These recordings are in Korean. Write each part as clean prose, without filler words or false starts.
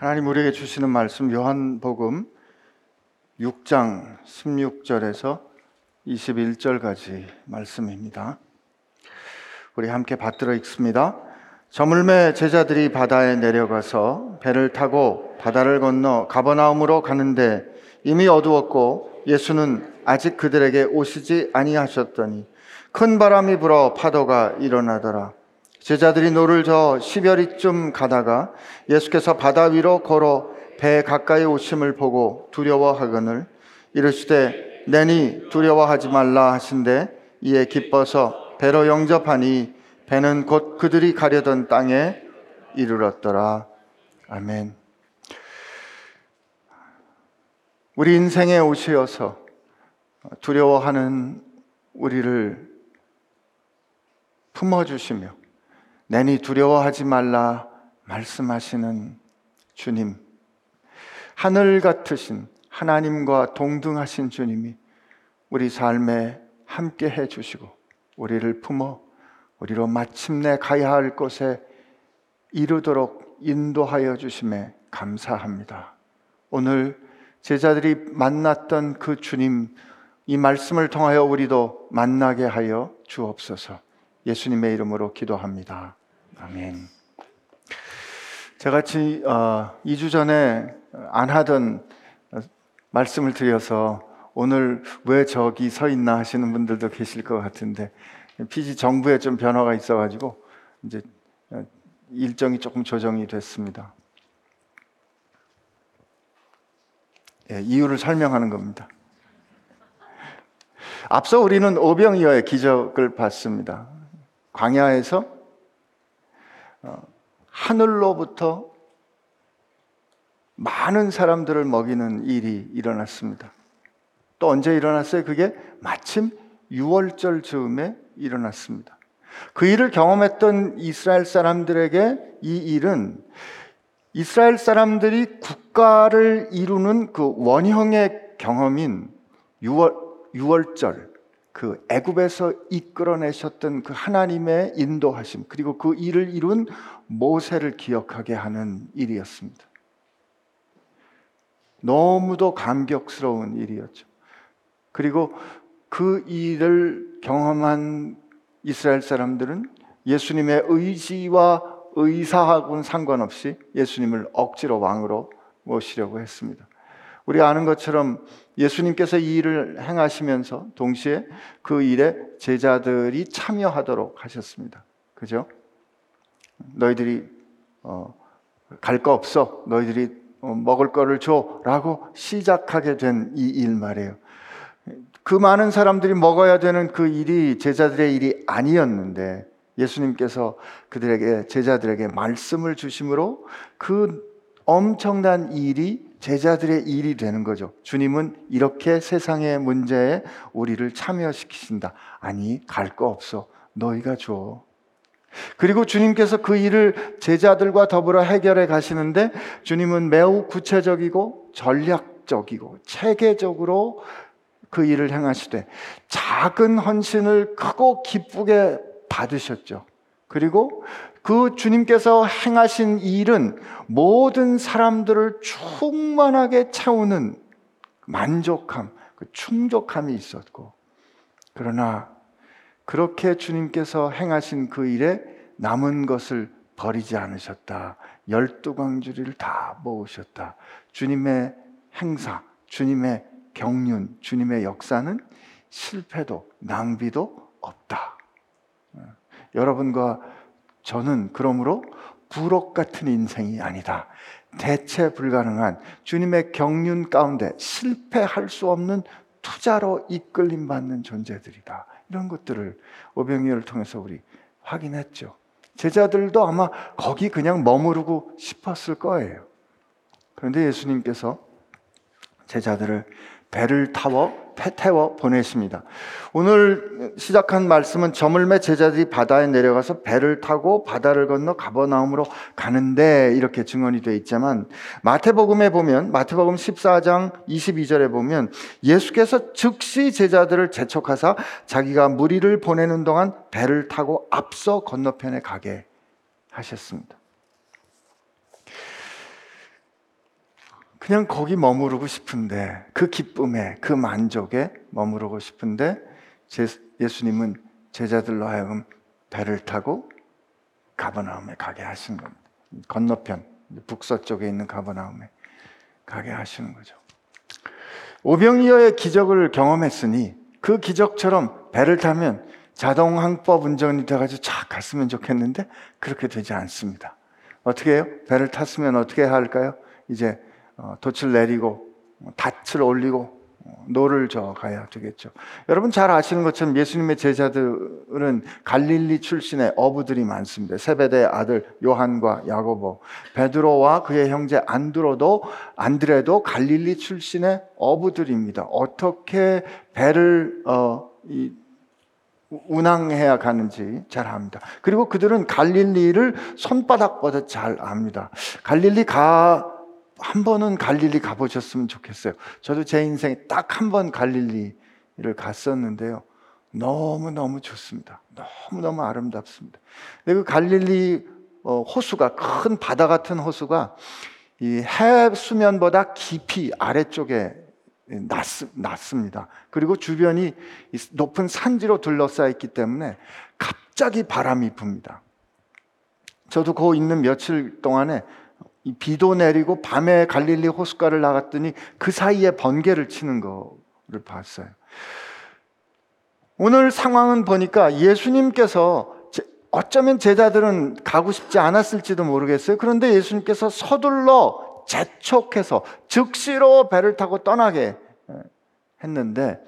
하나님 우리에게 주시는 말씀 요한복음 6장 16절에서 21절까지 말씀입니다. 우리 함께 받들어 읽습니다. 저물매 제자들이 바다에 내려가서 배를 타고 바다를 건너 가버나움으로 가는데 이미 어두웠고 예수는 아직 그들에게 오시지 아니하셨더니 큰 바람이 불어 파도가 일어나더라. 제자들이 노를 저어 시벼리쯤 가다가 예수께서 바다 위로 걸어 배 가까이 오심을 보고 두려워하거늘 이르시되 내니 두려워하지 말라 하신대 이에 기뻐서 배로 영접하니 배는 곧 그들이 가려던 땅에 이르렀더라. 아멘. 우리 인생에 오시어서 두려워하는 우리를 품어주시며 내니 두려워하지 말라 말씀하시는 주님, 하늘 같으신 하나님과 동등하신 주님이 우리 삶에 함께 해주시고 우리를 품어 우리로 마침내 가야 할 곳에 이르도록 인도하여 주심에 감사합니다. 오늘 제자들이 만났던 그 주님, 이 말씀을 통하여 우리도 만나게 하여 주옵소서. 예수님의 이름으로 기도합니다. 아멘. 제가 2주 전에 안 하던 말씀을 드려서 오늘 왜 저기 서 있나 하시는 분들도 계실 것 같은데, 피지 정부에 좀 변화가 있어가지고 이제 일정이 조금 조정이 됐습니다. 예, 이유를 설명하는 겁니다. 앞서 우리는 오병이어의 기적을 봤습니다. 광야에서 하늘로부터 많은 사람들을 먹이는 일이 일어났습니다. 또 언제 일어났어요? 그게 마침 유월절 즈음에 일어났습니다. 그 일을 경험했던 이스라엘 사람들에게 이 일은 이스라엘 사람들이 국가를 이루는 그 원형의 경험인 유월절, 그 애굽에서 이끌어내셨던 그 하나님의 인도하심, 그리고 그 일을 이룬 모세를 기억하게 하는 일이었습니다. 너무도 감격스러운 일이었죠. 그리고 그 일을 경험한 이스라엘 사람들은 예수님의 의지와 의사하고는 상관없이 예수님을 억지로 왕으로 모시려고 했습니다. 우리가 아는 것처럼 예수님께서 이 일을 행하시면서 동시에 그 일에 제자들이 참여하도록 하셨습니다. 그죠? 너희들이 갈 거 없어, 너희들이 먹을 거를 줘 라고 시작하게 된 이 일 말이에요. 그 많은 사람들이 먹어야 되는 그 일이 제자들의 일이 아니었는데 예수님께서 그들에게, 제자들에게 말씀을 주심으로 그 엄청난 일이 제자들의 일이 되는 거죠. 주님은 이렇게 세상의 문제에 우리를 참여시키신다. 아니, 갈 거 없어, 너희가 줘. 그리고 주님께서 그 일을 제자들과 더불어 해결해 가시는데 주님은 매우 구체적이고 전략적이고 체계적으로 그 일을 행하시되 작은 헌신을 크고 기쁘게 받으셨죠. 그리고 그 주님께서 행하신 일은 모든 사람들을 충만하게 채우는 만족함, 그 충족함이 있었고, 그러나 그렇게 주님께서 행하신 그 일에 남은 것을 버리지 않으셨다. 12광주리를 다 모으셨다. 주님의 행사, 주님의 경륜, 주님의 역사는 실패도 낭비도 없다. 여러분과 저는 그러므로 부록 같은 인생이 아니다. 대체 불가능한 주님의 경륜 가운데 실패할 수 없는 투자로 이끌림 받는 존재들이다. 이런 것들을 오병이어를 통해서 우리 확인했죠. 제자들도 아마 거기 그냥 머무르고 싶었을 거예요. 그런데 예수님께서 제자들을 배를 태워 보내십니다. 오늘 시작한 말씀은 저물매 제자들이 바다에 내려가서 배를 타고 바다를 건너 가버나움으로 가는데, 이렇게 증언이 되어 있지만 마태복음에 보면, 마태복음 14장 22절에 보면 예수께서 즉시 제자들을 재촉하사 자기가 무리를 보내는 동안 배를 타고 앞서 건너편에 가게 하셨습니다. 그냥 거기 머무르고 싶은데, 그 기쁨에, 그 만족에 머무르고 싶은데, 예수님은 제자들로 하여금 배를 타고 가버나움에 가게 하신 겁니다. 건너편, 북서쪽에 있는 가버나움에 가게 하시는 거죠. 오병이어의 기적을 경험했으니 그 기적처럼 배를 타면 자동 항법 운전이 돼가지고 착 갔으면 좋겠는데 그렇게 되지 않습니다. 어떻게 해요? 배를 탔으면 어떻게 해야 할까요? 이제 돛을 내리고 닻을 올리고 노를 저어가야 되겠죠. 여러분 잘 아시는 것처럼 예수님의 제자들은 갈릴리 출신의 어부들이 많습니다. 세베대의 아들 요한과 야고보, 베드로와 그의 형제 안드레도 갈릴리 출신의 어부들입니다. 어떻게 배를 운항해야 가는지 잘 압니다. 그리고 그들은 갈릴리를 손바닥보다 잘 압니다. 한 번은 갈릴리 가보셨으면 좋겠어요. 저도 제 인생에 딱 한 번 갈릴리를 갔었는데요. 너무너무 좋습니다. 너무너무 아름답습니다. 근데 그 갈릴리 호수가, 큰 바다 같은 호수가 이 해수면보다 깊이 아래쪽에 낮습니다. 그리고 주변이 높은 산지로 둘러싸였기 때문에 갑자기 바람이 붑니다. 저도 그 있는 며칠 동안에 이 비도 내리고 밤에 갈릴리 호숫가를 나갔더니 그 사이에 번개를 치는 거를 봤어요. 오늘 상황은 보니까 예수님께서, 어쩌면 제자들은 가고 싶지 않았을지도 모르겠어요. 그런데 예수님께서 서둘러 재촉해서 즉시로 배를 타고 떠나게 했는데,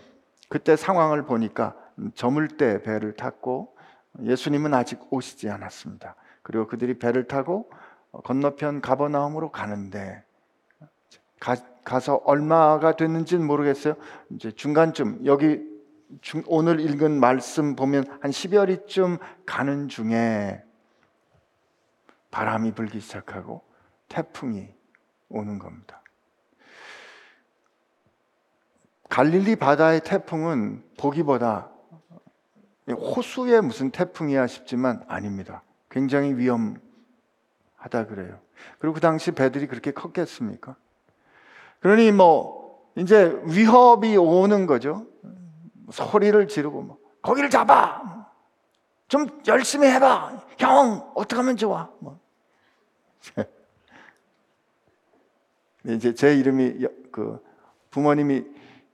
그때 상황을 보니까 저물 때 배를 탔고 예수님은 아직 오시지 않았습니다. 그리고 그들이 배를 타고 건너편 가버나움으로 가는데, 가서 얼마가 됐는지는 모르겠어요. 이제 중간쯤, 오늘 읽은 말씀 보면 한 10여리쯤 가는 중에 바람이 불기 시작하고 태풍이 오는 겁니다. 갈릴리 바다의 태풍은 보기보다 호수의 무슨 태풍이야 싶지만 아닙니다. 굉장히 위험하다 그래요. 그리고 그 당시 배들이 그렇게 컸겠습니까? 그러니 이제 위협이 오는 거죠. 소리를 지르고 거기를 잡아! 좀 열심히 해봐! 형! 어떡하면 좋아! 이제 제 이름이, 부모님이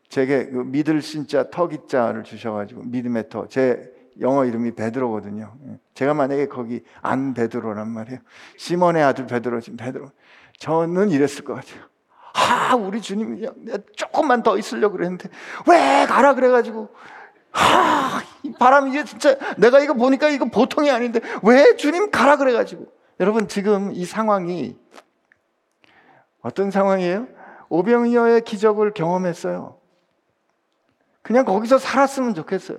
제게 믿을 신자, 터기 자를 주셔가지고 믿음의 터, 제 영어 이름이 베드로거든요. 제가 만약에 거기 안 베드로란 말이에요. 시몬의 아들 베드로, 지금 베드로. 저는 이랬을 것 같아요. 우리 주님이 조금만 더 있으려고 그랬는데 왜 가라 그래가지고, 이 바람, 이게 진짜 내가 이거 보니까 이거 보통이 아닌데 왜 주님 가라 그래가지고. 여러분 지금 이 상황이 어떤 상황이에요? 오병이어의 기적을 경험했어요. 그냥 거기서 살았으면 좋겠어요.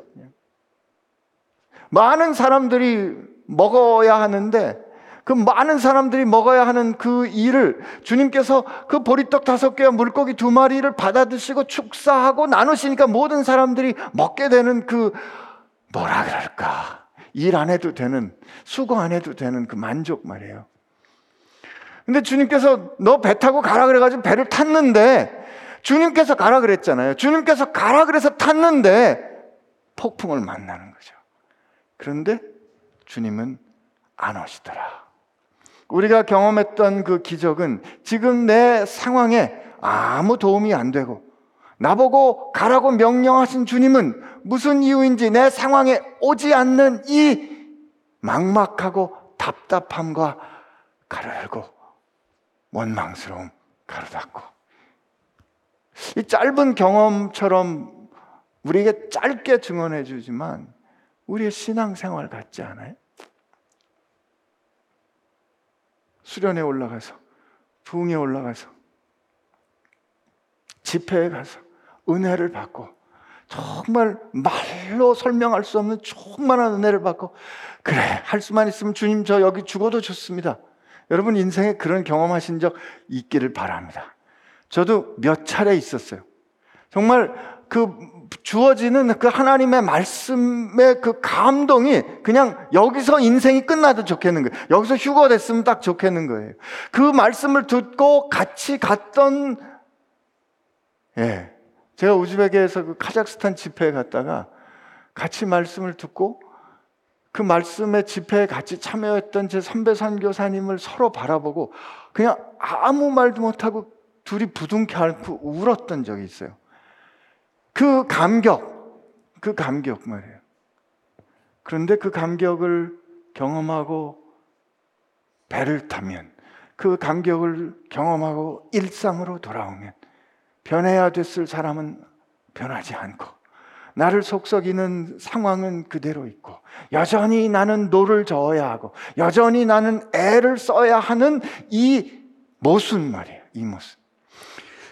많은 사람들이 먹어야 하는데, 그 많은 사람들이 먹어야 하는 그 일을 주님께서 그 보리떡 5개와 물고기 2마리를 받아 드시고 축사하고 나누시니까 모든 사람들이 먹게 되는 그, 뭐라 그럴까, 일 안 해도 되는, 수고 안 해도 되는 그 만족 말이에요. 근데 주님께서 너 배 타고 가라 그래가지고 배를 탔는데, 주님께서 가라 그랬잖아요. 주님께서 가라 그래서 탔는데 폭풍을 만나는 거죠. 그런데 주님은 안 오시더라. 우리가 경험했던 그 기적은 지금 내 상황에 아무 도움이 안 되고, 나보고 가라고 명령하신 주님은 무슨 이유인지 내 상황에 오지 않는 이 막막하고 답답함과 가려고 원망스러움 가로닫고, 이 짧은 경험처럼 우리에게 짧게 증언해 주지만 우리의 신앙생활 같지 않아요? 수련에 올라가서, 부흥에 올라가서, 집회에 가서 은혜를 받고, 정말 말로 설명할 수 없는 조그마한 은혜를 받고, 그래, 할 수만 있으면 주님 저 여기 죽어도 좋습니다. 여러분 인생에 그런 경험하신 적 있기를 바랍니다. 저도 몇 차례 있었어요. 정말 그 주어지는 그 하나님의 말씀의 그 감동이 그냥 여기서 인생이 끝나도 좋겠는 거예요. 여기서 휴거 됐으면 딱 좋겠는 거예요. 그 말씀을 듣고 같이 갔던, 예, 제가 우즈베키에서 그 카자흐스탄 집회에 갔다가 같이 말씀을 듣고 그 말씀의 집회에 같이 참여했던 제 선배 선교사님을 서로 바라보고 그냥 아무 말도 못하고 둘이 부둥켜 안고 울었던 적이 있어요. 그 감격 말이에요. 그런데 그 감격을 경험하고 배를 타면, 그 감격을 경험하고 일상으로 돌아오면 변해야 됐을 사람은 변하지 않고 나를 속썩이는 상황은 그대로 있고 여전히 나는 노를 저어야 하고 여전히 나는 애를 써야 하는 이 모순 말이에요. 이 모순.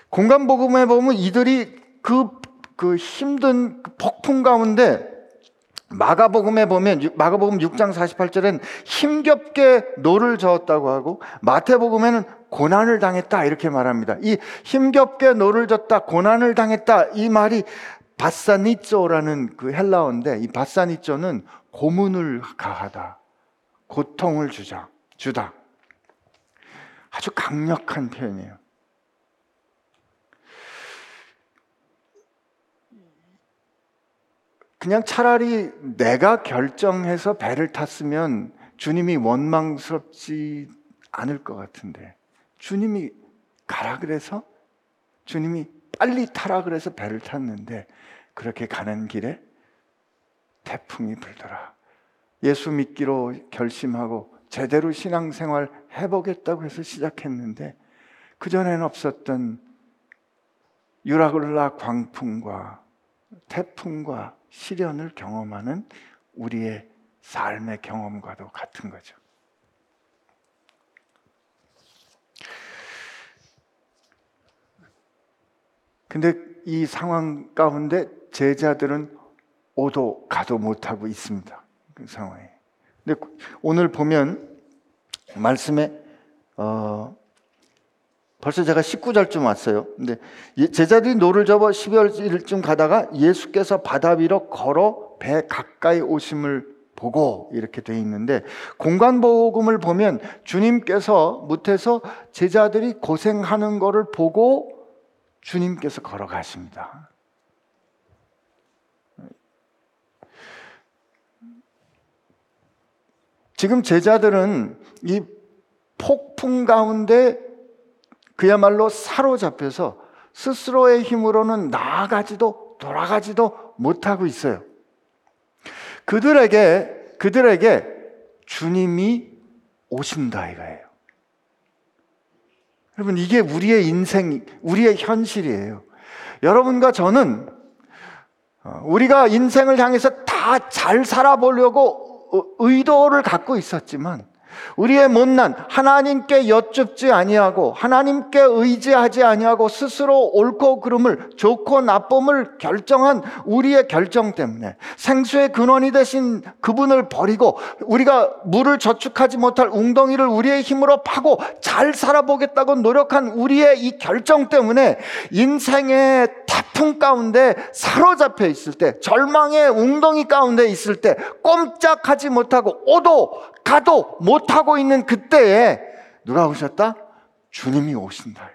공간복음에 보면 이들이 그 힘든 폭풍 가운데, 마가복음에 보면 마가복음 6장 48절에는 힘겹게 노를 저었다고 하고 마태복음에는 고난을 당했다 이렇게 말합니다. 이 힘겹게 노를 졌다, 고난을 당했다 이 말이 바사니쪼라는 그 헬라어인데, 이 바사니쪼는 고문을 가하다, 고통을 주다 아주 강력한 표현이에요. 그냥 차라리 내가 결정해서 배를 탔으면 주님이 원망스럽지 않을 것 같은데, 주님이 가라 그래서, 주님이 빨리 타라 그래서 배를 탔는데 그렇게 가는 길에 태풍이 불더라. 예수 믿기로 결심하고 제대로 신앙생활 해보겠다고 해서 시작했는데 그전에는 없었던 유라굴라 광풍과 태풍과 시련을 경험하는 우리의 삶의 경험과도 같은 거죠. 근데 이 상황 가운데 제자들은 오도 가도 못하고 있습니다. 그 상황에. 근데 오늘 보면 말씀에 벌써 제가 19절쯤 왔어요. 근데 제자들이 노를 접어 12월쯤 가다가 예수께서 바다 위로 걸어 배 가까이 오심을 보고 이렇게 돼 있는데, 공간복음을 보면 주님께서 뭇해서 제자들이 고생하는 거를 보고 주님께서 걸어가십니다. 지금 제자들은 이 폭풍 가운데 그야말로 사로잡혀서 스스로의 힘으로는 나아가지도 돌아가지도 못하고 있어요. 그들에게 주님이 오신다 이거예요. 여러분, 이게 우리의 인생, 우리의 현실이에요. 여러분과 저는 우리가 인생을 향해서 다 잘 살아보려고 의도를 갖고 있었지만, 우리의 못난, 하나님께 여쭙지 아니하고 하나님께 의지하지 아니하고 스스로 옳고 그름을, 좋고 나쁨을 결정한 우리의 결정 때문에 생수의 근원이 되신 그분을 버리고 우리가 물을 저축하지 못할 웅덩이를 우리의 힘으로 파고 잘 살아보겠다고 노력한 우리의 이 결정 때문에 인생의 태풍 가운데 사로잡혀 있을 때, 절망의 웅덩이 가운데 있을 때 꼼짝하지 못하고 오도 가도 못하고 있는 그때에 누가 오셨다? 주님이 오신다.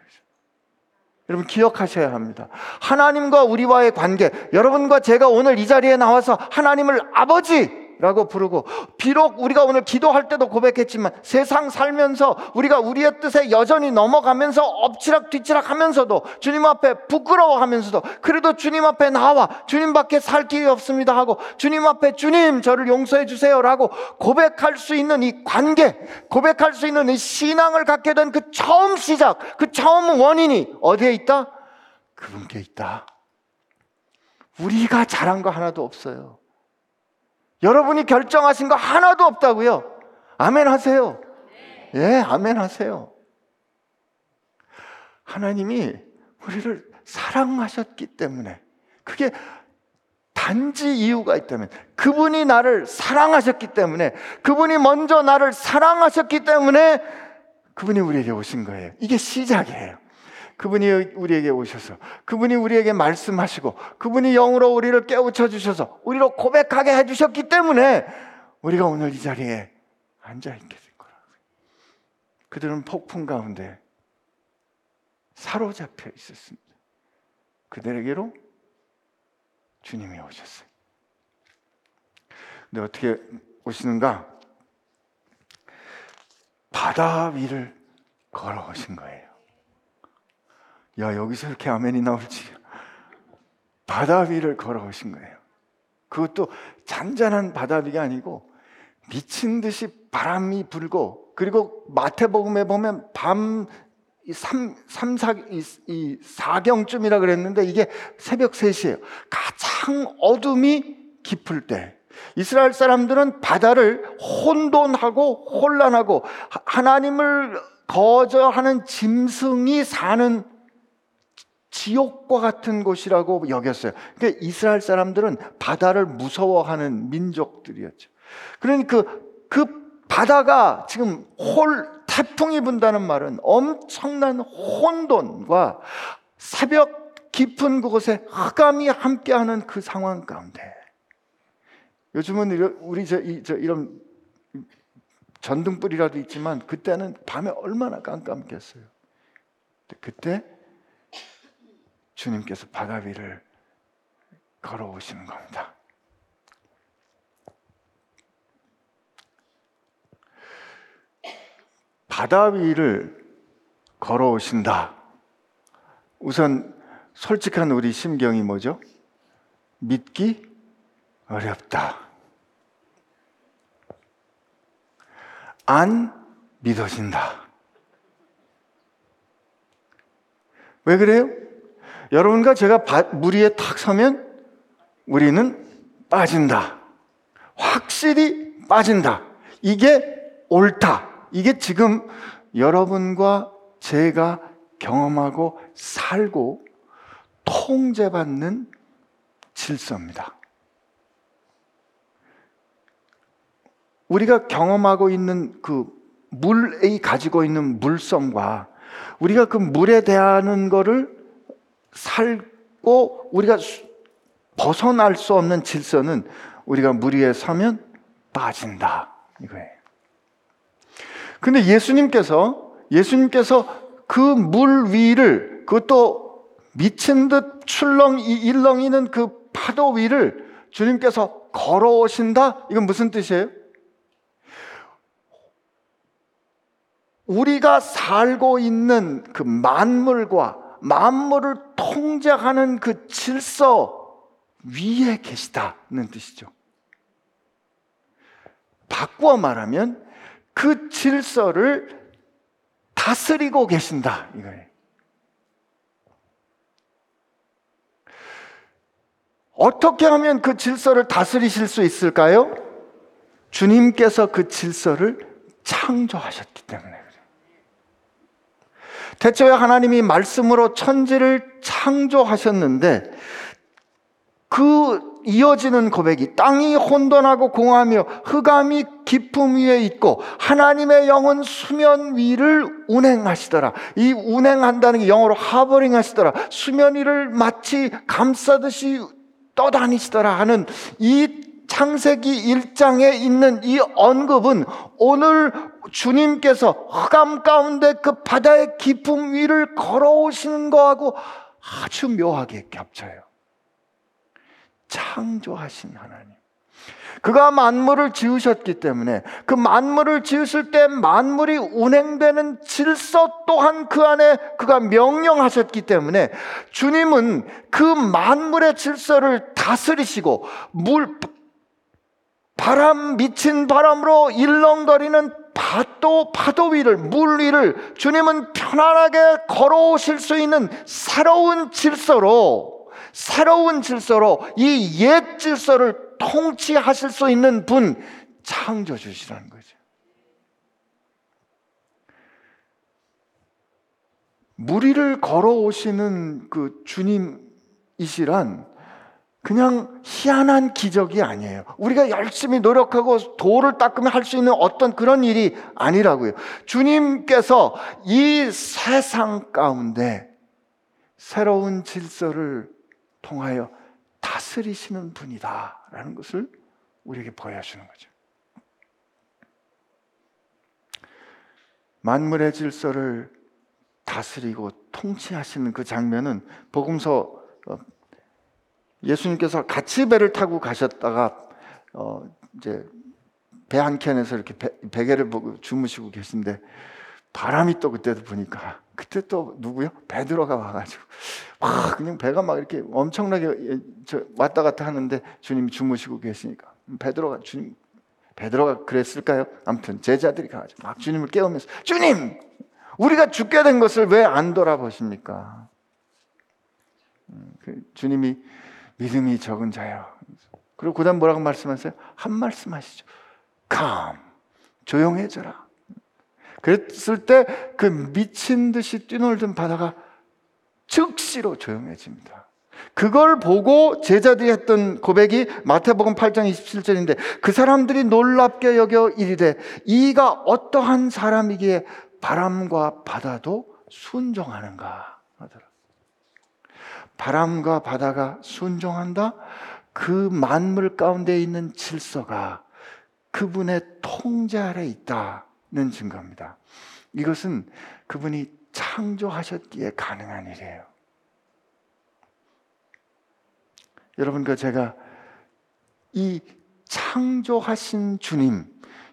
여러분 기억하셔야 합니다. 하나님과 우리와의 관계, 여러분과 제가 오늘 이 자리에 나와서 하나님을 아버지라고 부르고, 비록 우리가 오늘 기도할 때도 고백했지만 세상 살면서 우리가 우리의 뜻에 여전히 넘어가면서 엎치락뒤치락 하면서도, 주님 앞에 부끄러워하면서도 그래도 주님 앞에 나와 주님밖에 살 길이 없습니다 하고, 주님 앞에 주님 저를 용서해 주세요라고 고백할 수 있는 이 관계, 고백할 수 있는 이 신앙을 갖게 된 그 처음 시작, 그 처음 원인이 어디에 있다? 그분께 있다. 우리가 잘한 거 하나도 없어요. 여러분이 결정하신 거 하나도 없다고요. 아멘 하세요. 예, 아멘 하세요. 하나님이 우리를 사랑하셨기 때문에, 그게 단지 이유가 있다면 그분이 나를 사랑하셨기 때문에, 그분이 먼저 나를 사랑하셨기 때문에 그분이 우리에게 오신 거예요. 이게 시작이에요. 그분이 우리에게 오셔서 그분이 우리에게 말씀하시고 그분이 영으로 우리를 깨우쳐 주셔서 우리로 고백하게 해주셨기 때문에 우리가 오늘 이 자리에 앉아있게 된 거라. 그들은 폭풍 가운데 사로잡혀 있었습니다. 그들에게로 주님이 오셨어요. 근데 어떻게 오시는가? 바다 위를 걸어오신 거예요. 야, 여기서 이렇게 아멘이 나올지. 바다 위를 걸어오신 거예요. 그것도 잔잔한 바다 위가 아니고 미친 듯이 바람이 불고, 그리고 마태복음에 보면 밤 4경쯤이라 그랬는데 이게 새벽 3시예요. 가장 어둠이 깊을 때 이스라엘 사람들은 바다를 혼돈하고 혼란하고 하나님을 거저하는 짐승이 사는 지옥과 같은 곳이라고 여겼어요. 그러니까 이스라엘 사람들은 바다를 무서워하는 민족들이었죠. 그러니 그 바다가 지금 태풍이 분다는 말은 엄청난 혼돈과 새벽 깊은 그곳에 흑암이 함께하는 그 상황 가운데, 요즘은 우리 이런 전등불이라도 있지만 그때는 밤에 얼마나 깜깜했겠어요. 그때 주님께서 바다 위를 걸어오시는 겁니다. 바다 위를 걸어오신다. 우선 솔직한 우리 심경이 뭐죠? 믿기 어렵다. 안 믿어진다. 왜 그래요? 여러분과 제가 물 위에 탁 서면 우리는 빠진다. 확실히 빠진다. 이게 옳다. 이게 지금 여러분과 제가 경험하고 살고 통제받는 질서입니다. 우리가 경험하고 있는 그 물이 가지고 있는 물성과 우리가 그 물에 대하는 거를 살고 우리가 벗어날 수 없는 질서는 우리가 물 위에 서면 빠진다, 이거예요. 근데 예수님께서 그 물 위를, 그것도 미친 듯 일렁이는 그 파도 위를 주님께서 걸어오신다? 이건 무슨 뜻이에요? 우리가 살고 있는 그 만물을 통제하는 그 질서 위에 계시다는 뜻이죠. 바꾸어 말하면 그 질서를 다스리고 계신다, 이거예요. 어떻게 하면 그 질서를 다스리실 수 있을까요? 주님께서 그 질서를 창조하셨기 때문에 그래요. 대체 왜 하나님이 말씀으로 천지를 창조하셨는데 그 이어지는 고백이 땅이 혼돈하고 공허하며 흑암이 깊음 위에 있고 하나님의 영은 수면 위를 운행하시더라. 이 운행한다는 게 영어로 하버링 하시더라. 수면 위를 마치 감싸듯이 떠다니시더라 하는 이 창세기 1장에 있는 이 언급은 오늘 주님께서 흑암 가운데 그 바다의 깊음 위를 걸어오시는 거하고 아주 묘하게 겹쳐요. 창조하신 하나님, 그가 만물을 지으셨기 때문에 그 만물을 지으실 때 만물이 운행되는 질서 또한 그 안에 그가 명령하셨기 때문에 주님은 그 만물의 질서를 다스리시고 바람, 미친 바람으로 일렁거리는 파도 위를, 물 위를 주님은 편안하게 걸어오실 수 있는 새로운 질서로 이 옛 질서를 통치하실 수 있는 분, 창조주시라는 거죠. 물 위를 걸어오시는 그 주님이시란 그냥 희한한 기적이 아니에요. 우리가 열심히 노력하고 도를 닦으면 할 수 있는 어떤 그런 일이 아니라고요. 주님께서 이 세상 가운데 새로운 질서를 통하여 다스리시는 분이다라는 것을 우리에게 보여주는 거죠. 만물의 질서를 다스리고 통치하시는 그 장면은 복음서 예수님께서 같이 배를 타고 가셨다가 이제 배 한 켠에서 이렇게 베개를 보고 주무시고 계신데 바람이 또 그때도 보니까 그때 또 누구요? 베드로가 와가지고 막 그냥 배가 막 이렇게 엄청나게 왔다 갔다 하는데 주님이 주무시고 계시니까 베드로가 그랬을까요? 아무튼 제자들이 가가지고 막 주님을 깨우면서 주님! 우리가 죽게 된 것을 왜 안 돌아보십니까? 주님이 믿음이 적은 자여. 그리고 그 다음 뭐라고 말씀하세요? 한 말씀 하시죠. calm, 조용해져라. 그랬을 때 그 미친 듯이 뛰놀던 바다가 즉시로 조용해집니다. 그걸 보고 제자들이 했던 고백이 마태복음 8장 27절인데 그 사람들이 놀랍게 여겨 이르되 이가 어떠한 사람이기에 바람과 바다도 순종하는가 하더라. 바람과 바다가 순종한다. 그 만물 가운데 있는 질서가 그분의 통제 아래 있다는 증거입니다. 이것은 그분이 창조하셨기에 가능한 일이에요. 여러분과 제가 이 창조하신 주님,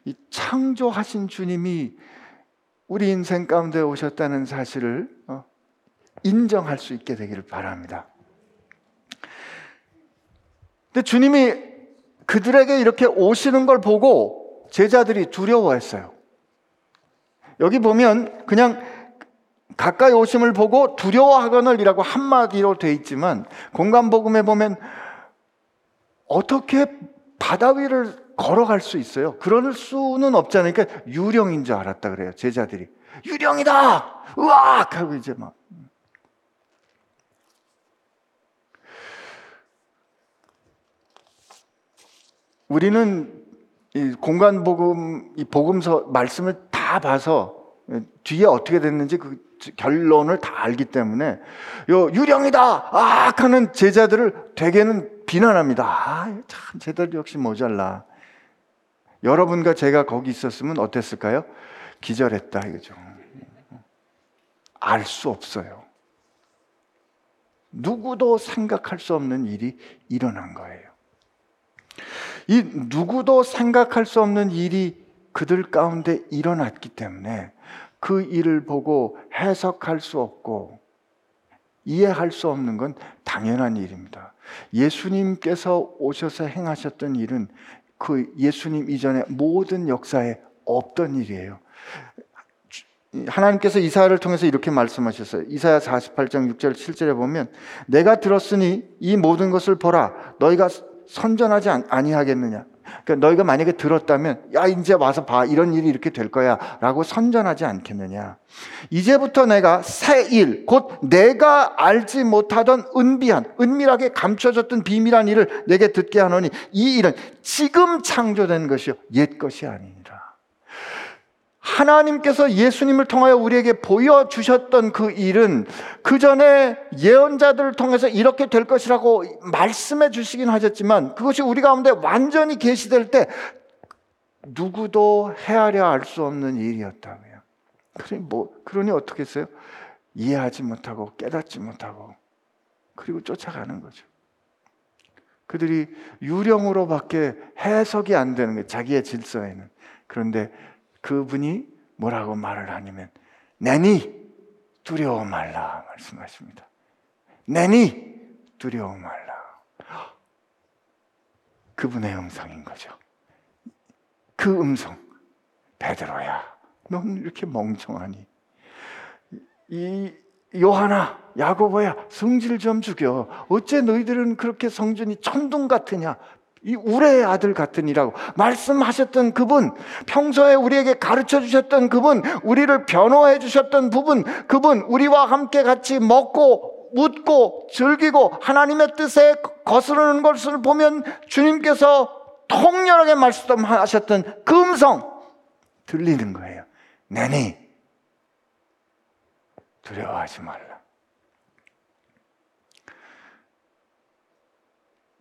이 창조하신 주님이 우리 인생 가운데 오셨다는 사실을 인정할 수 있게 되기를 바랍니다. 근데 주님이 그들에게 이렇게 오시는 걸 보고 제자들이 두려워했어요. 여기 보면 그냥 가까이 오심을 보고 두려워하거늘이라고 한마디로 돼 있지만 공간복음에 보면 어떻게 바다 위를 걸어갈 수 있어요. 그럴 수는 없잖아요. 그러니까 유령인 줄 알았다 그래요. 제자들이 유령이다! 으악! 하고 이제 막 우리는 이 공간복음, 이 복음서 말씀을 다 봐서 뒤에 어떻게 됐는지 그 결론을 다 알기 때문에 요 유령이다! 으악! 하는 제자들을 대개는 비난합니다. 아, 참 제자들 역시 모자라. 여러분과 제가 거기 있었으면 어땠을까요? 기절했다 이거죠. 알 수 없어요. 누구도 생각할 수 없는 일이 일어난 거예요. 이 누구도 생각할 수 없는 일이 그들 가운데 일어났기 때문에 그 일을 보고 해석할 수 없고 이해할 수 없는 건 당연한 일입니다. 예수님께서 오셔서 행하셨던 일은 그 예수님 이전의 모든 역사에 없던 일이에요. 하나님께서 이사야를 통해서 이렇게 말씀하셨어요. 이사야 48장 6절 7절에 보면 내가 들었으니 이 모든 것을 보라. 너희가 선전하지 아니하겠느냐. 그러니까 너희가 만약에 들었다면 야 이제 와서 봐 이런 일이 이렇게 될 거야 라고 선전하지 않겠느냐. 이제부터 내가 새 일 곧 내가 알지 못하던 은밀하게 감춰졌던 비밀한 일을 내게 듣게 하노니 이 일은 지금 창조된 것이요 옛것이 아니니라. 하나님께서 예수님을 통하여 우리에게 보여주셨던 그 일은 그 전에 예언자들을 통해서 이렇게 될 것이라고 말씀해 주시긴 하셨지만 그것이 우리 가운데 완전히 계시될 때 누구도 헤아려 알 수 없는 일이었다고요. 그러니 어떻게 했어요? 이해하지 못하고 깨닫지 못하고 그리고 쫓아가는 거죠. 그들이 유령으로밖에 해석이 안 되는 거예요. 자기의 질서에는. 그런데 그분이 뭐라고 말을 하냐면 내니 두려워 말라 말씀하십니다. 내니 두려워 말라. 그분의 음성인 거죠. 그 음성 베드로야 넌 이렇게 멍청하니 이 요하나 야고보야 성질 좀 죽여. 어째 너희들은 그렇게 성준이 천둥 같으냐 이 우레의 아들 같으니라고 말씀하셨던 그분, 평소에 우리에게 가르쳐 주셨던 그분, 우리를 변호해 주셨던 그분, 우리와 함께 같이 먹고 웃고 즐기고 하나님의 뜻에 거스르는 것을 보면 주님께서 통렬하게 말씀하셨던 그 음성 들리는 거예요. 내니 두려워하지 말라.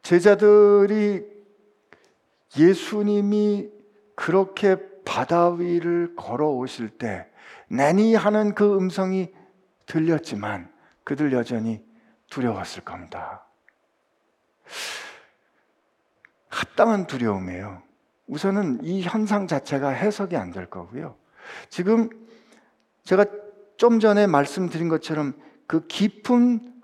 제자들이 예수님이 그렇게 바다 위를 걸어오실 때 내니 하는 그 음성이 들렸지만 그들 여전히 두려웠을 겁니다. 합당한 두려움이에요. 우선은 이 현상 자체가 해석이 안 될 거고요. 지금 제가 좀 전에 말씀드린 것처럼 그 깊은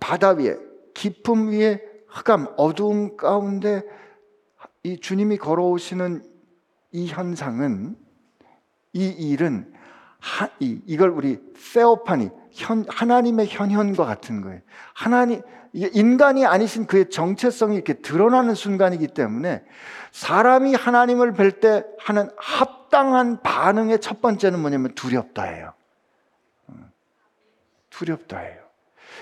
바다 위에, 깊음 위에 흑암, 어두움 가운데 이 주님이 걸어오시는 이 현상은, 이 일은 이걸 우리 세오파니, 하나님의 현현과 같은 거예요. 하나님, 인간이 아니신 그의 정체성이 이렇게 드러나는 순간이기 때문에 사람이 하나님을 뵐 때 하는 합당한 반응의 첫 번째는 뭐냐면 두렵다예요. 두렵다예요.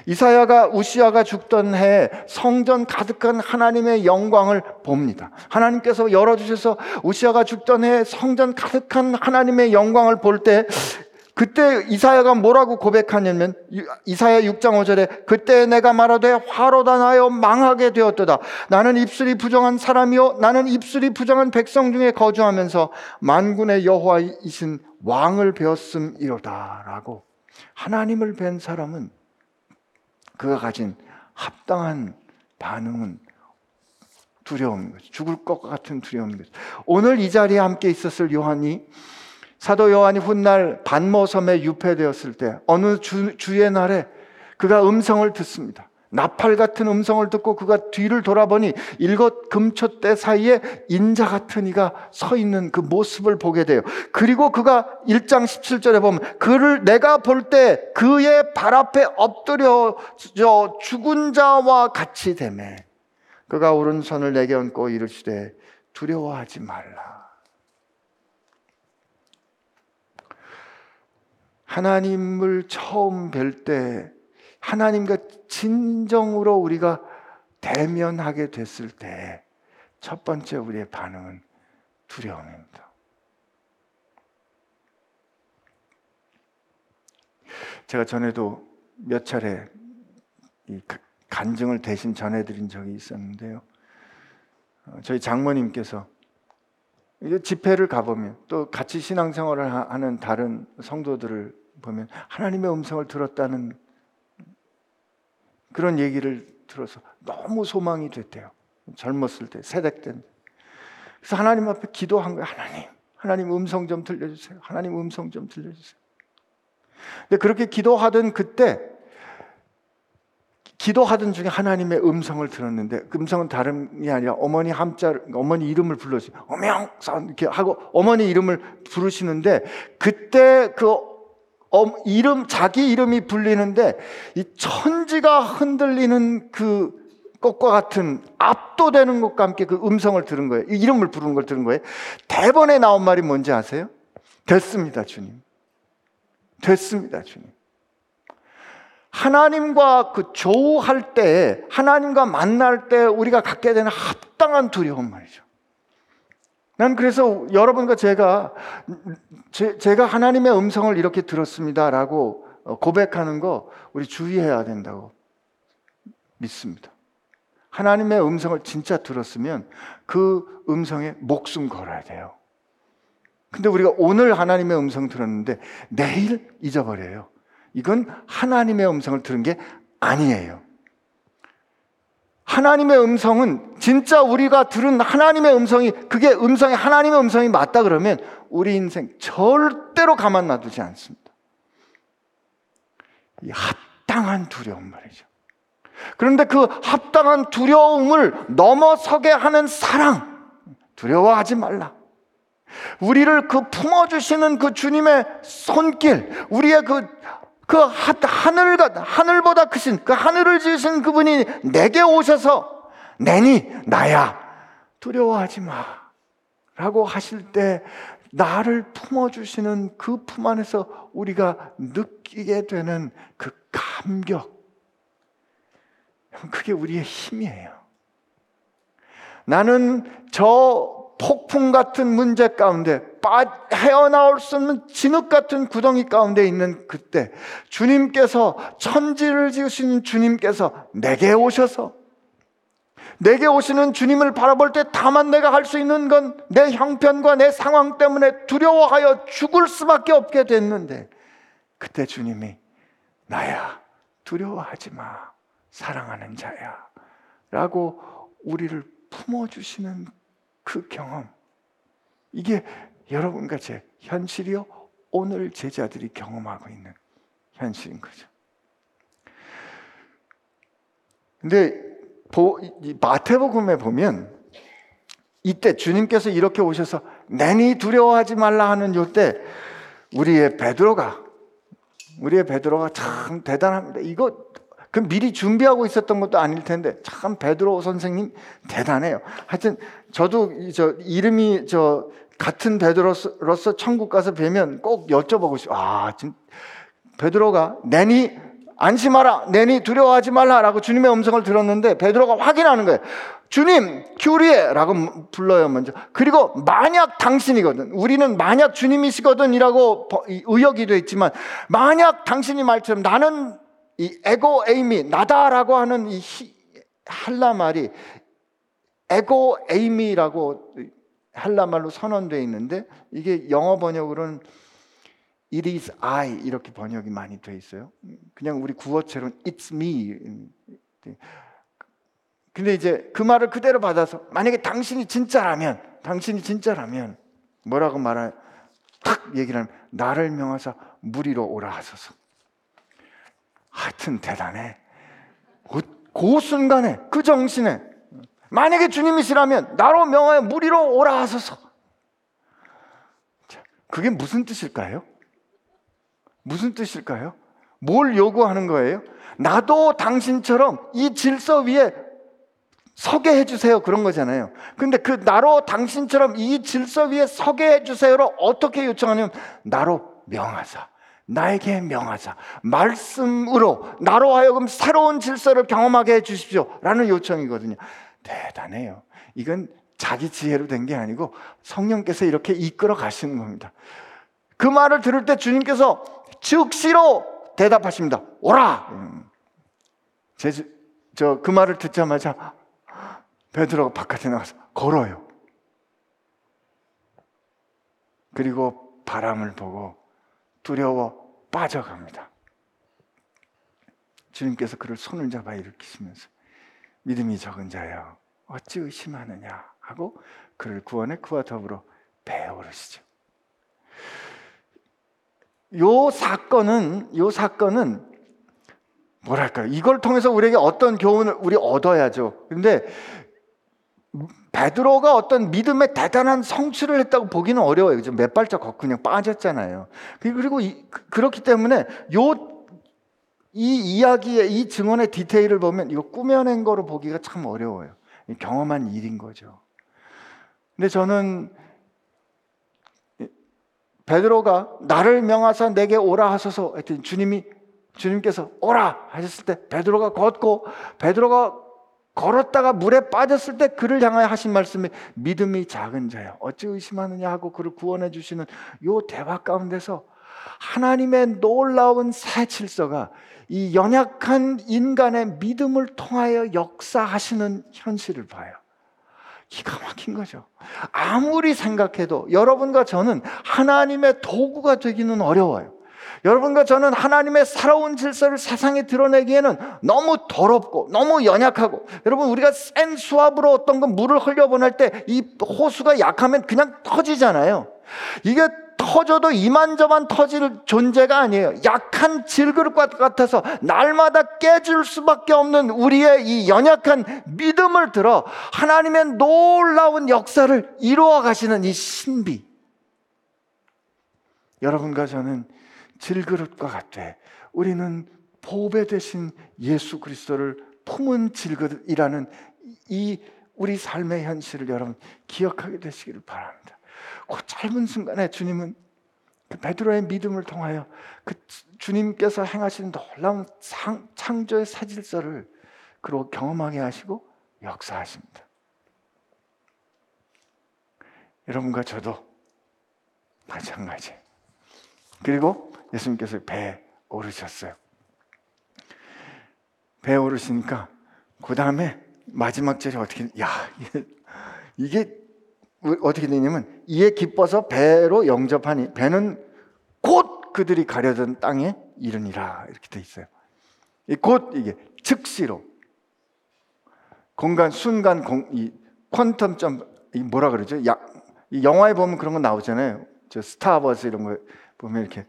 이사야가 우시아가 죽던 해에 성전 가득한 하나님의 영광을 봅니다. 하나님께서 열어주셔서 우시아가 죽던 해에 성전 가득한 하나님의 영광을 볼 때 그때 이사야가 뭐라고 고백하냐면 이사야 6장 5절에 그때 내가 말하되 화로다 나여 망하게 되었도다. 나는 입술이 부정한 사람이요 나는 입술이 부정한 백성 중에 거주하면서 만군의 여호와이신 왕을 배웠음이로다 라고. 하나님을 뵌 사람은 그가 가진 합당한 반응은 두려움인 거죠. 죽을 것 같은 두려움인 거죠. 오늘 이 자리에 함께 있었을 요한이 사도 요한이 훗날 반모섬에 유폐되었을 때 어느 주의 날에 그가 음성을 듣습니다. 나팔 같은 음성을 듣고 그가 뒤를 돌아보니 일곱 금촛대 사이에 인자 같은 이가 서 있는 그 모습을 보게 돼요. 그리고 그가 1장 17절에 보면 그를 내가 볼 때 그의 발 앞에 엎드려져 죽은 자와 같이 되매 그가 오른손을 내게 얹고 이르시되 두려워하지 말라. 하나님을 처음 뵐 때 하나님과 진정으로 우리가 대면하게 됐을 때 첫 번째 우리의 반응은 두려움입니다. 제가 전에도 몇 차례 이 간증을 대신 전해드린 적이 있었는데요. 저희 장모님께서 집회를 가보면 또 같이 신앙생활을 하는 다른 성도들을 보면 하나님의 음성을 들었다는 그런 얘기를 들어서 너무 소망이 됐대요. 젊었을 때, 새댁 때. 그래서 하나님 앞에 기도한 거예요. 하나님 음성 좀 들려주세요. 하나님 음성 좀 들려주세요. 근데 그렇게 기도하던 그때 기도하던 중에 하나님의 음성을 들었는데 그 음성은 다른 게 아니라 어머니 함자를, 어머니 이름을 불러주세요. 어명선 이렇게 하고 어머니 이름을 부르시는데 그때 그 이름, 자기 이름이 불리는데 이 천지가 흔들리는 그 것과 같은 압도되는 것과 함께 그 음성을 들은 거예요. 이름을 부르는 걸 들은 거예요. 대본에 나온 말이 뭔지 아세요? 됐습니다, 주님. 됐습니다, 주님. 하나님과 그 조우할 때, 하나님과 만날 때 우리가 갖게 되는 합당한 두려움 말이죠. 난 그래서 여러분과 제가 하나님의 음성을 이렇게 들었습니다라고 고백하는 거 우리 주의해야 된다고 믿습니다. 하나님의 음성을 진짜 들었으면 그 음성에 목숨 걸어야 돼요. 근데 우리가 오늘 하나님의 음성 들었는데 내일 잊어버려요. 이건 하나님의 음성을 들은 게 아니에요. 하나님의 음성은 진짜 우리가 들은 하나님의 음성이 그게 음성이 하나님의 음성이 맞다 그러면 우리 인생 절대로 가만 놔두지 않습니다. 이 합당한 두려움 말이죠. 그런데 그 합당한 두려움을 넘어서게 하는 사랑, 두려워하지 말라. 우리를 그 품어주시는 그 주님의 손길, 우리의 그 하늘보다 크신 그 하늘을 지으신 그분이 내게 오셔서 내니 나야 두려워하지 마라고 하실 때 나를 품어주시는 그 품 안에서 우리가 느끼게 되는 그 감격, 그게 우리의 힘이에요. 나는 저 폭풍 같은 문제 가운데 헤어나올 수 없는 진흙 같은 구덩이 가운데 있는 그때 주님께서, 천지를 지으신 주님께서 내게 오셔서 내게 오시는 주님을 바라볼 때 다만 내가 할 수 있는 건 내 형편과 내 상황 때문에 두려워하여 죽을 수밖에 없게 됐는데, 그때 주님이 나야 두려워하지 마 사랑하는 자야 라고 우리를 품어주시는 그 경험, 이게 여러분과 제 현실이요 오늘 제자들이 경험하고 있는 현실인 거죠. 근데 마태복음에 보면 이때 주님께서 이렇게 오셔서 내니 두려워하지 말라 하는 요때 우리의 베드로가 참 대단합니다. 이거 그 미리 준비하고 있었던 것도 아닐 텐데 참 베드로 선생님 대단해요. 하여튼 저도 이름이 같은 베드로로서 천국 가서 뵈면 꼭 여쭤보고 싶어요. 베드로가 내니 안심하라, 내니 두려워하지 말라라고 주님의 음성을 들었는데 베드로가 확인하는 거예요. 주님, 큐리에라고 불러요 먼저. 그리고 만약 당신이거든, 우리는 만약 주님이시거든이라고 의역이 되어 있지만, 만약 당신이 말처럼 나는 이 에고 에이미 나다라고 하는 이 할라 말이 에고 에이미라고 할라 말로 선언되어 있는데, 이게 영어 번역으로는 It is I 이렇게 번역이 많이 돼 있어요. 그냥 우리 구어체로는 It's me. 근데 이제 그 말을 그대로 받아서 만약에 당신이 진짜라면 뭐라고 말하냐, 탁 얘기를 하면 나를 명하사 무리로 오라 하소서. 하여튼 대단해. 그 순간에 그 정신에 만약에 주님이시라면 나로 명하여 무리로 오라 하소서. 그게 무슨 뜻일까요? 무슨 뜻일까요? 뭘 요구하는 거예요? 나도 당신처럼 이 질서 위에 서게 해주세요, 그런 거잖아요. 근데 그 나로 당신처럼 이 질서 위에 서게 해주세요를 어떻게 요청하냐면, 나로 명하사, 나에게 명하자, 말씀으로 나로 하여금 새로운 질서를 경험하게 해주십시오 라는 요청이거든요. 대단해요. 이건 자기 지혜로 된 게 아니고 성령께서 이렇게 이끌어 가시는 겁니다. 그 말을 들을 때 주님께서 즉시로 대답하십니다. 오라! 그 말을 듣자마자 베드로가 바깥에 나가서 걸어요. 그리고 바람을 보고 두려워 빠져갑니다. 주님께서 그를 손을 잡아 일으키시면서 믿음이 적은 자여 어찌 의심하느냐 하고 그를 구원해 그와 더불어 배에 오르시죠. 요 사건은 뭐랄까요? 이걸 통해서 우리에게 어떤 교훈을 우리 얻어야죠. 그런데 베드로가 어떤 믿음에 대단한 성취를 했다고 보기는 어려워요. 몇 발짝 그냥 빠졌잖아요. 그리고 그렇기 때문에 이 이야기의 이 증언의 디테일을 보면 이거 꾸며낸 거로 보기가 참 어려워요. 경험한 일인 거죠. 근데 저는 베드로가 나를 명하사 내게 오라 하소서 했더니 주님께서 오라 하셨을 때 베드로가 걷고, 베드로가 걸었다가 물에 빠졌을 때 그를 향하여 하신 말씀이 믿음이 작은 자여 어찌 의심하느냐 하고 그를 구원해 주시는 요 대화 가운데서 하나님의 놀라운 새 질서가 이 연약한 인간의 믿음을 통하여 역사하시는 현실을 봐요. 기가 막힌 거죠. 아무리 생각해도 여러분과 저는 하나님의 도구가 되기는 어려워요. 여러분과 저는 하나님의 살아온 질서를 세상에 드러내기에는 너무 더럽고 너무 연약하고, 여러분 우리가 센 수압으로 어떤 거 물을 흘려보낼 때 이 호수가 약하면 그냥 터지잖아요. 이게 터져도 이만저만 터질 존재가 아니에요. 약한 질그릇과 같아서 날마다 깨질 수밖에 없는 우리의 이 연약한 믿음을 들어 하나님의 놀라운 역사를 이루어 가시는 이 신비, 여러분과 저는 질그릇과 같되 우리는 보배 되신 예수 그리스도를 품은 질그릇이라는 이 우리 삶의 현실을 여러분 기억하게 되시기를 바랍니다. 그 짧은 순간에 주님은 그 베드로의 믿음을 통하여 그 주님께서 행하시는 놀라운 창조의 새 질서를 그로 경험하게 하시고 역사하십니다. 여러분과 저도 마찬가지. 그리고 예수님께서 배에 오르셨어요. 배에 오르시니까 그 다음에 마지막 절이 어떻게, 야, 이게 어떻게 되냐면, 이에 기뻐서 배로 영접하니 배는 곧 그들이 가려던 땅에 이르니라, 이렇게 돼 있어요. 곧 이게 즉시로 공간 순간 이 퀀텀 점프, 이 뭐라 그러죠? 이 영화에 보면 그런 거 나오잖아요. 저 스타워즈 이런 거 보면 이렇게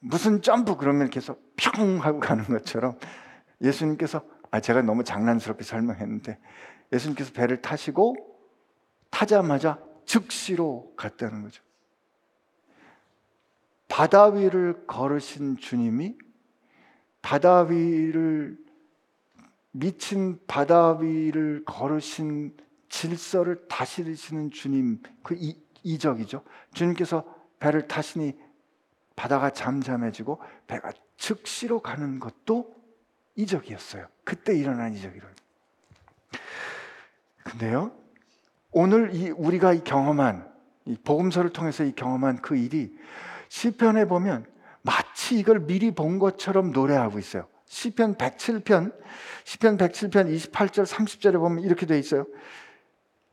무슨 점프 그러면 이렇게 해서 평 하고 가는 것처럼, 예수님께서, 제가 너무 장난스럽게 설명했는데, 예수님께서 배를 타시고 타자마자 즉시로 갔다는 거죠. 바다 위를 걸으신 주님이 바다 위를, 미친 바다 위를 걸으신, 질서를 다스리시는 주님, 그 이적이죠. 주님께서 배를 타시니 바다가 잠잠해지고 배가 즉시로 가는 것도 이적이었어요. 그때 일어난 이적이라고요. 근데요, 오늘 우리가 이 경험한, 이 복음서를 통해서 이 경험한 그 일이 시편에 보면 마치 이걸 미리 본 것처럼 노래하고 있어요. 시편 107편 28절 30절에 보면 이렇게 돼 있어요.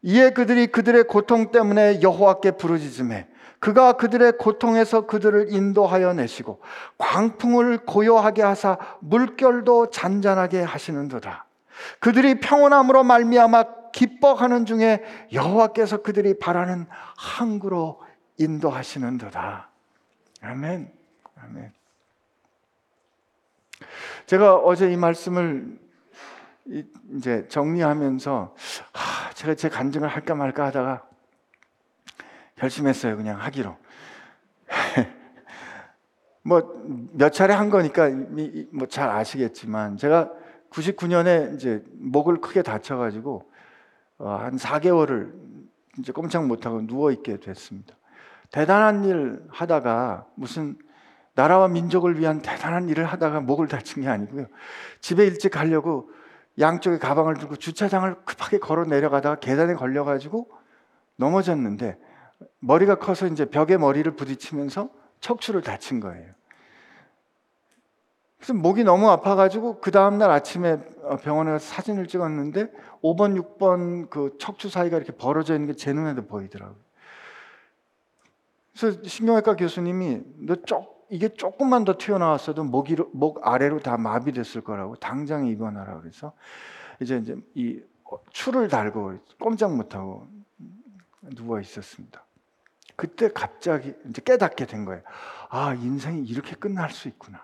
이에 그들이 그들의 고통 때문에 여호와께 부르짖음에 그가 그들의 고통에서 그들을 인도하여 내시고 광풍을 고요하게 하사 물결도 잔잔하게 하시는도다. 그들이 평온함으로 말미암아 기뻐하는 중에 여호와께서 그들이 바라는 항구로 인도하시는도다. 아멘, 아멘. 제가 어제 이 말씀을 이제 정리하면서, 제가 제 간증을 할까 말까 하다가 결심했어요. 그냥 하기로. 뭐 몇 차례 한 거니까 뭐 잘 아시겠지만, 제가 99년에 이제 목을 크게 다쳐가지고 한 4개월을 이제 꼼짝 못하고 누워있게 됐습니다. 대단한 일 하다가, 무슨 나라와 민족을 위한 대단한 일을 하다가 목을 다친 게 아니고요, 집에 일찍 가려고 양쪽에 가방을 들고 주차장을 급하게 걸어 내려가다가 계단에 걸려가지고 넘어졌는데, 머리가 커서 이제 벽에 머리를 부딪히면서 척추를 다친 거예요. 그래서 목이 너무 아파가지고 그 다음날 아침에 병원에 가서 사진을 찍었는데 5번, 6번 그 척추 사이가 이렇게 벌어져 있는 게 제 눈에도 보이더라고요. 그래서 신경외과 교수님이, 너 이게 조금만 더 튀어나왔어도 목 아래로 다 마비됐을 거라고, 당장 입원하라 그래서 이제 이 추를 달고 꼼짝 못하고 누워 있었습니다. 그때 갑자기 이제 깨닫게 된 거예요. 아, 인생이 이렇게 끝날 수 있구나.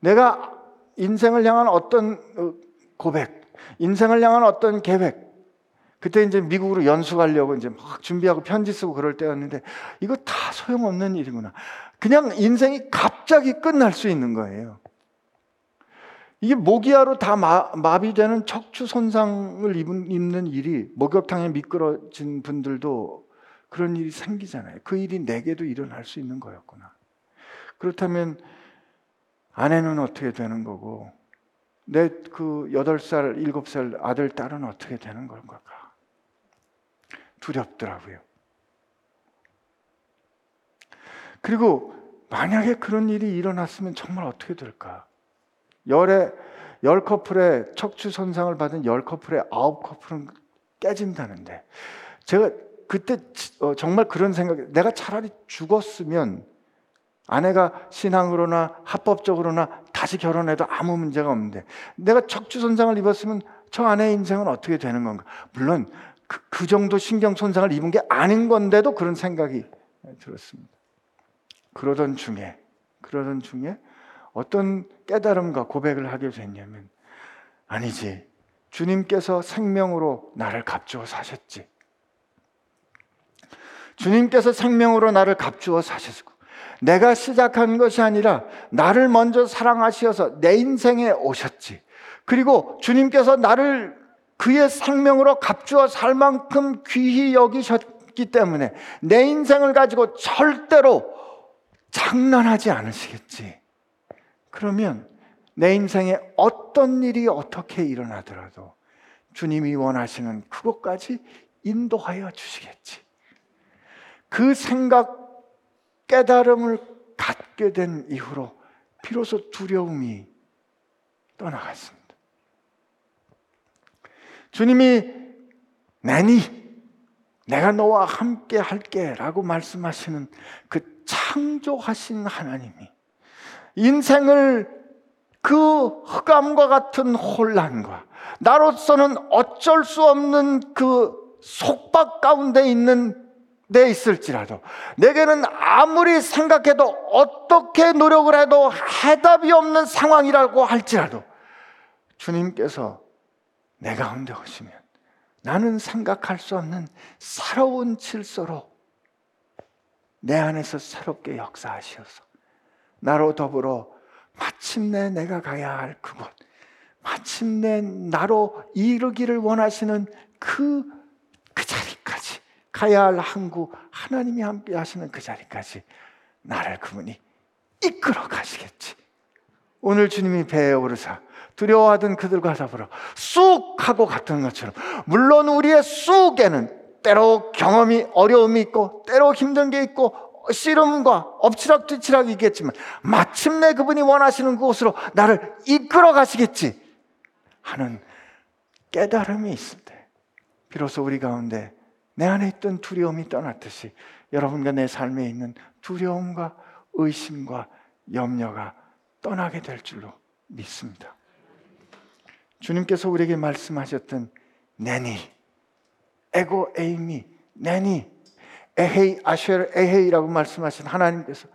내가 인생을 향한 어떤 고백, 인생을 향한 어떤 계획, 그때 이제 미국으로 연수 가려고 이제 막 준비하고 편지 쓰고 그럴 때였는데, 이거 다 소용없는 일이구나. 그냥 인생이 갑자기 끝날 수 있는 거예요. 이게 모기아로 다 마비되는 척추 손상을 입는 일이, 목욕탕에 미끄러진 분들도 그런 일이 생기잖아요. 그 일이 내게도 일어날 수 있는 거였구나. 그렇다면 아내는 어떻게 되는 거고, 내 그 8살, 7살 아들, 딸은 어떻게 되는 걸까? 두렵더라고요. 그리고 만약에 그런 일이 일어났으면 정말 어떻게 될까? 10커플에 척추 손상을 받은 10커플에 9커플은 깨진다는데, 제가 그때 정말 그런 생각에, 내가 차라리 죽었으면 아내가 신앙으로나 합법적으로나 다시 결혼해도 아무 문제가 없는데, 내가 척추 손상을 입었으면 저 아내의 인생은 어떻게 되는 건가? 물론 그 정도 신경 손상을 입은 게 아닌 건데도 그런 생각이 들었습니다. 그러던 중에 어떤 깨달음과 고백을 하게 됐냐면, 아니지, 주님께서 생명으로 나를 값주어 사셨지. 주님께서 생명으로 나를 값주어 사셨고, 내가 시작한 것이 아니라 나를 먼저 사랑하시어서 내 인생에 오셨지. 그리고 주님께서 나를 그의 생명으로 값주어 살 만큼 귀히 여기셨기 때문에 내 인생을 가지고 절대로 장난하지 않으시겠지. 그러면 내 인생에 어떤 일이 어떻게 일어나더라도 주님이 원하시는 그것까지 인도하여 주시겠지. 그 생각, 깨달음을 갖게 된 이후로 비로소 두려움이 떠나갔습니다. 주님이 내니 내가 너와 함께 할게 라고 말씀하시는 그 창조하신 하나님이 인생을 그 흑암과 같은 혼란과 나로서는 어쩔 수 없는 그 속박 가운데 있는 데 있을지라도 내게는 아무리 생각해도 어떻게 노력을 해도 해답이 없는 상황이라고 할지라도 주님께서 내 가운데 오시면 나는 생각할 수 없는 새로운 질서로 내 안에서 새롭게 역사하시어서 나로 더불어 마침내 내가 가야 할 그곳, 마침내 나로 이르기를 원하시는 그 자리까지 가야 할 항구, 하나님이 함께 하시는 그 자리까지 나를 그분이 이끌어 가시겠지. 오늘 주님이 배에 오르사 두려워하던 그들과 더불어 쑥하고 갔던 것처럼, 물론 우리의 쑥에는 때로 경험이 어려움이 있고 때로 힘든 게 있고 씨름과 엎치락뒤치락이 있겠지만 마침내 그분이 원하시는 그곳으로 나를 이끌어 가시겠지 하는 깨달음이 있을 때 비로소 우리 가운데 내 안에 있던 두려움이 떠났듯이 여러분과 내 삶에 있는 두려움과 의심과 염려가 떠나게 될 줄로 믿습니다. 주님께서 우리에게 말씀하셨던 내니, 에고 에이미, 내니, 에헤이 아쉘 에헤이라고 말씀하신 하나님께서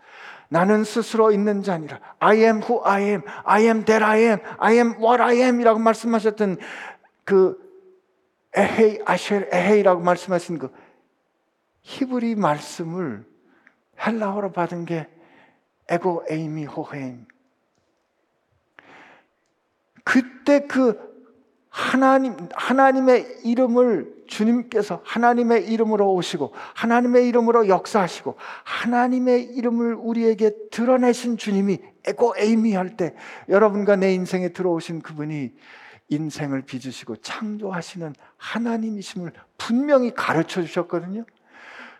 나는 스스로 있는 자니라, I am who I am, I am that I am, I am what I am 이라고 말씀하셨던 그 에헤이 아쉘 에헤이라고 말씀하신 그 히브리 말씀을 헬라어로 받은 게 에고 에이미 호헤임. 그때 그 하나님의 이름을 주님께서 하나님의 이름으로 오시고 하나님의 이름으로 역사하시고 하나님의 이름을 우리에게 드러내신 주님이 에고 에이미 할 때 여러분과 내 인생에 들어오신 그분이 인생을 빚으시고 창조하시는 하나님이심을 분명히 가르쳐 주셨거든요.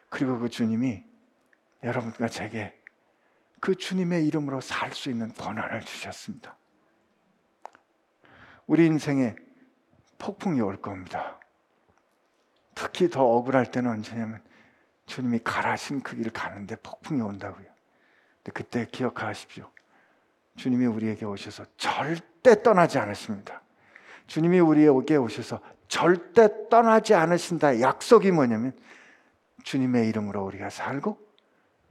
그리고 그 주님이 여러분과 제게 그 주님의 이름으로 살 수 있는 권한을 주셨습니다. 우리 인생에 폭풍이 올 겁니다. 특히 더 억울할 때는 언제냐면 주님이 가라신 그 길 가는데 폭풍이 온다고요. 근데 그때 기억하십시오. 주님이 우리에게 오셔서 절대 떠나지 않으십니다. 주님이 우리에게 오셔서 절대 떠나지 않으신다. 약속이 뭐냐면 주님의 이름으로 우리가 살고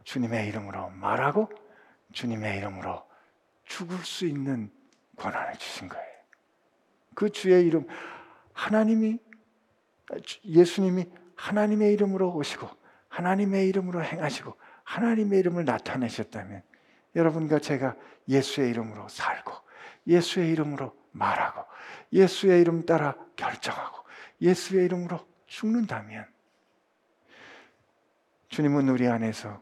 주님의 이름으로 말하고 주님의 이름으로 죽을 수 있는 권한을 주신 거예요. 그 주의 이름, 하나님이, 예수님이 하나님의 이름으로 오시고 하나님의 이름으로 행하시고 하나님의 이름을 나타내셨다면 여러분과 제가 예수의 이름으로 살고 예수의 이름으로 말하고 예수의 이름 따라 결정하고 예수의 이름으로 죽는다면 주님은 우리 안에서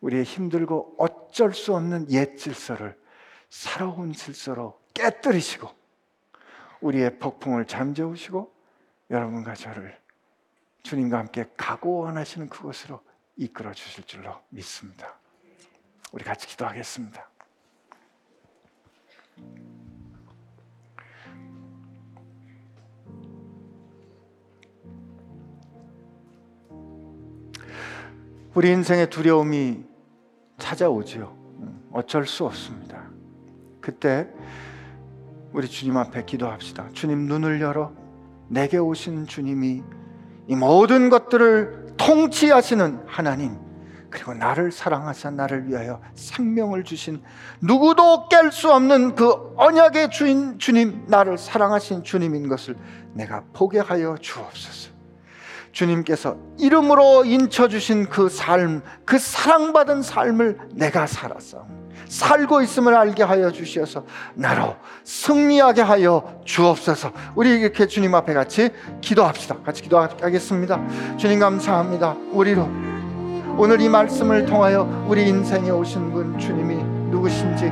우리의 힘들고 어쩔 수 없는 옛 질서를 새로운 질서로 깨뜨리시고 우리의 폭풍을 잠재우시고 여러분과 저를 주님과 함께 가고 원하시는 그곳으로 이끌어 주실 줄로 믿습니다. 우리 같이 기도하겠습니다. 우리 인생의 두려움이 찾아오지요. 어쩔 수 없습니다. 그때 우리 주님 앞에 기도합시다. 주님, 눈을 열어 내게 오신 주님이 이 모든 것들을 통치하시는 하나님, 그리고 나를 사랑하사 나를 위하여 생명을 주신 누구도 깰 수 없는 그 언약의 주인 주님, 나를 사랑하신 주님인 것을 내가 보게 하여 주옵소서. 주님께서 이름으로 인쳐주신 그 삶, 그 사랑받은 삶을 내가 살았사오니 살고 있음을 알게 하여 주시어서 나로 승리하게 하여 주옵소서. 우리 이렇게 주님 앞에 같이 기도합시다. 같이 기도하겠습니다. 주님, 감사합니다. 우리로 오늘 이 말씀을 통하여 우리 인생에 오신 분 주님이 누구신지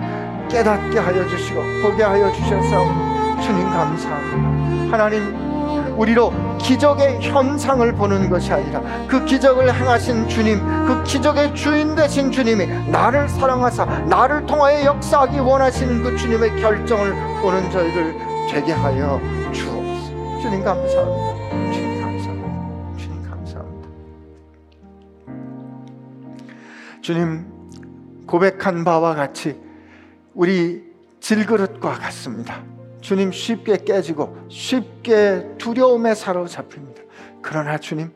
깨닫게 하여 주시고 보게 하여 주셨사오니 주님, 감사합니다. 하나님, 우리로 기적의 현상을 보는 것이 아니라 그 기적을 행하신 주님, 그 기적의 주인 되신 주님이 나를 사랑하사 나를 통하여 역사하기 원하시는 그 주님의 결정을 보는 저희들 되게 하여 주옵소서. 주님 감사합니다. 주님 감사합니다. 주님 감사합니다. 주님, 고백한 바와 같이 우리 질그릇과 같습니다. 주님, 쉽게 깨지고 쉽게 두려움에 사로잡힙니다. 그러나 주님,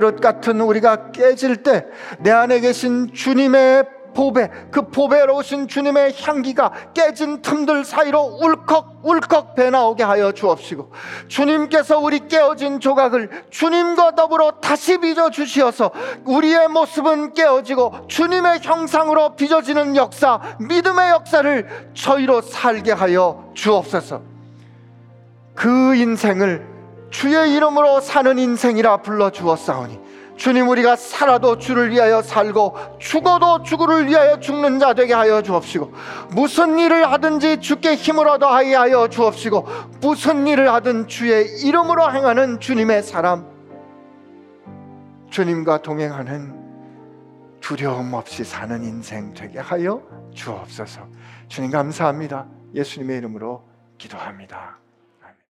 질그릇 같은 우리가 깨질 때 내 안에 계신 주님의 보배, 그 보배로 오신 주님의 향기가 깨진 틈들 사이로 울컥울컥 배나오게 하여 주옵시고, 주님께서 우리 깨어진 조각을 주님과 더불어 다시 빚어주시어서 우리의 모습은 깨어지고 주님의 형상으로 빚어지는 역사, 믿음의 역사를 저희로 살게 하여 주옵소서. 그 인생을 주의 이름으로 사는 인생이라 불러주었사오니 주님, 우리가 살아도 주를 위하여 살고 죽어도 주를 위하여 죽는 자 되게 하여 주옵시고, 무슨 일을 하든지 주께 힘을 얻어 하여 주옵시고, 무슨 일을 하든 주의 이름으로 행하는 주님의 사람, 주님과 동행하는 두려움 없이 사는 인생 되게 하여 주옵소서. 주님 감사합니다. 예수님의 이름으로 기도합니다.